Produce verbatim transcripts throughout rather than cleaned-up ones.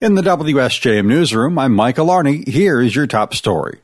In the W S J M newsroom, I'm Mike Alarney. Here is your top story.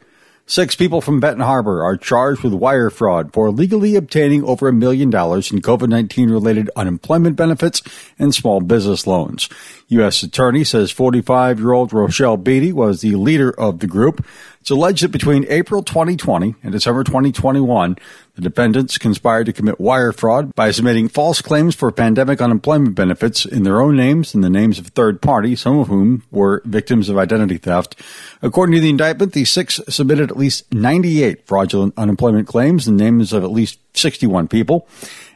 Six people from Benton Harbor are charged with wire fraud for illegally obtaining over a million dollars in COVID nineteen related unemployment benefits and small business loans. U S attorney says forty-five-year-old Rochelle Beatty was the leader of the group. It's alleged that between April twenty twenty and December twenty twenty-one, the defendants conspired to commit wire fraud by submitting false claims for pandemic unemployment benefits in their own names and the names of third parties, some of whom were victims of identity theft. According to the indictment, the six submitted at least ninety-eight fraudulent unemployment claims in the names of at least sixty-one people.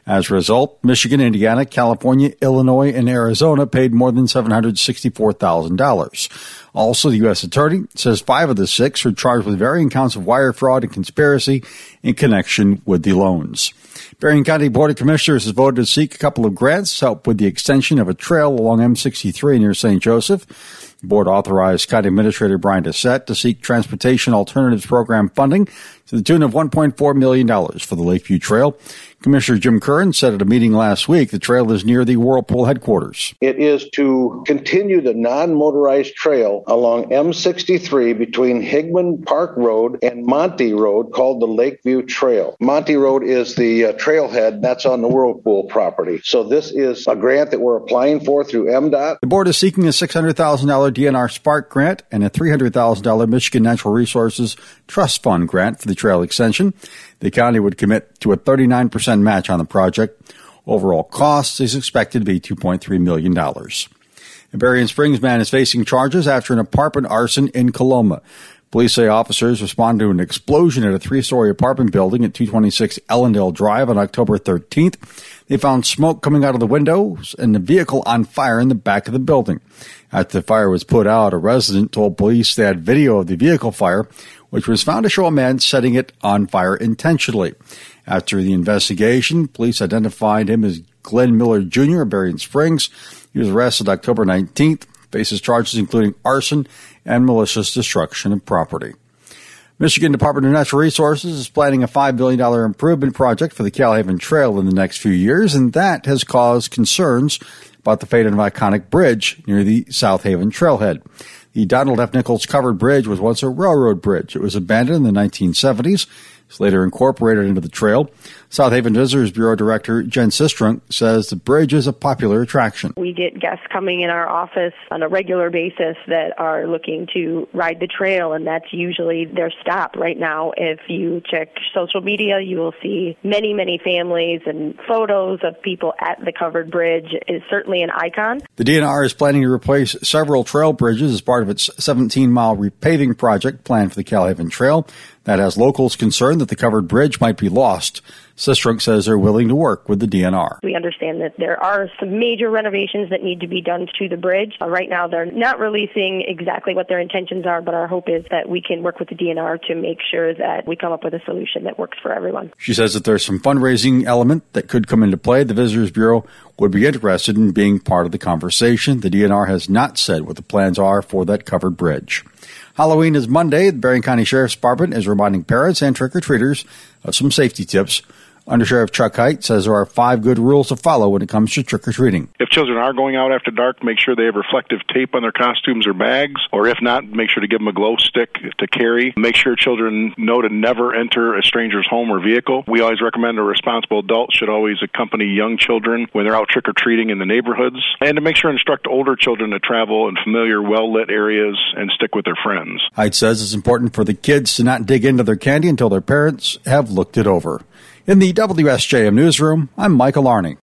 As a result, Michigan, Indiana, California, Illinois, and Arizona paid more than seven hundred sixty-four thousand dollars. Also, the U S attorney says five of the six are charged with varying counts of wire fraud and conspiracy in connection with the loans. Barron County Board of Commissioners has voted to seek a couple of grants to help with the extension of a trail along M sixty-three near Saint Joseph. The board authorized County Administrator Brian DeSette to seek Transportation Alternatives Program funding to the tune of one point four million dollars for the Lakeview Trail. Commissioner Jim Curran said at a meeting last week the trail is near the Whirlpool headquarters. It is to continue the non-motorized trail along M sixty-three between Higman Park Road and Monty Road, called the Lakeview Trail. Monty Road is the uh, trailhead that's on the Whirlpool property. So this is a grant that we're applying for through M D O T. The board is seeking a six hundred thousand dollars D N R Spark grant and a three hundred thousand dollars Michigan Natural Resources Trust Fund grant for the trail extension. The county would commit to a thirty-nine percent match on the project. Overall cost is expected to be two point three million dollars. A Berrien Springs man is facing charges after an apartment arson in Coloma. Police say officers responded to an explosion at a three-story apartment building at two twenty-six Ellendale Drive on October thirteenth. They found smoke coming out of the windows and the vehicle on fire in the back of the building. After the fire was put out, a resident told police they had video of the vehicle fire, which was found to show a man setting it on fire intentionally. After the investigation, police identified him as Glenn Miller Junior of Berrien Springs. He was arrested October nineteenth, faces charges including arson and malicious destruction of property. Michigan Department of Natural Resources is planning a five billion dollars improvement project for the Calhaven Trail in the next few years, and that has caused concerns about the fate of an iconic bridge near the South Haven Trailhead. The Donald F. Nichols Covered Bridge was once a railroad bridge. It was abandoned in the nineteen seventies. It was later incorporated into the trail. South Haven Visitors Bureau Director Jen Sistrunk says the bridge is a popular attraction. We get guests coming in our office on a regular basis that are looking to ride the trail, and that's usually their stop right now. If you check social media, you will see many, many families and photos of people at the covered bridge. It's certainly an icon. The D N R is planning to replace several trail bridges as part of its seventeen-mile repaving project planned for the Calhaven Trail. That has locals concerned that the covered bridge might be lost. Sistrunk says they're willing to work with the D N R. We understand that there are some major renovations that need to be done to the bridge. Uh, right now, they're not releasing exactly what their intentions are, but our hope is that we can work with the D N R to make sure that we come up with a solution that works for everyone. She says that there's some fundraising element that could come into play. The Visitors Bureau would be interested in being part of the conversation. The D N R has not said what the plans are for that covered bridge. Halloween is Monday. The Barron County Sheriff's Department is reminding parents and trick-or-treaters of some safety tips. Undersheriff Chuck Height says there are five good rules to follow when it comes to trick-or-treating. If children are going out after dark, make sure they have reflective tape on their costumes or bags, or if not, make sure to give them a glow stick to carry. Make sure children know to never enter a stranger's home or vehicle. We always recommend a responsible adult should always accompany young children when they're out trick-or-treating in the neighborhoods, and to make sure to instruct older children to travel in familiar, well-lit areas and stick with their friends. Height says it's important for the kids to not dig into their candy until their parents have looked it over. In the W S J M newsroom, I'm Michael Arney.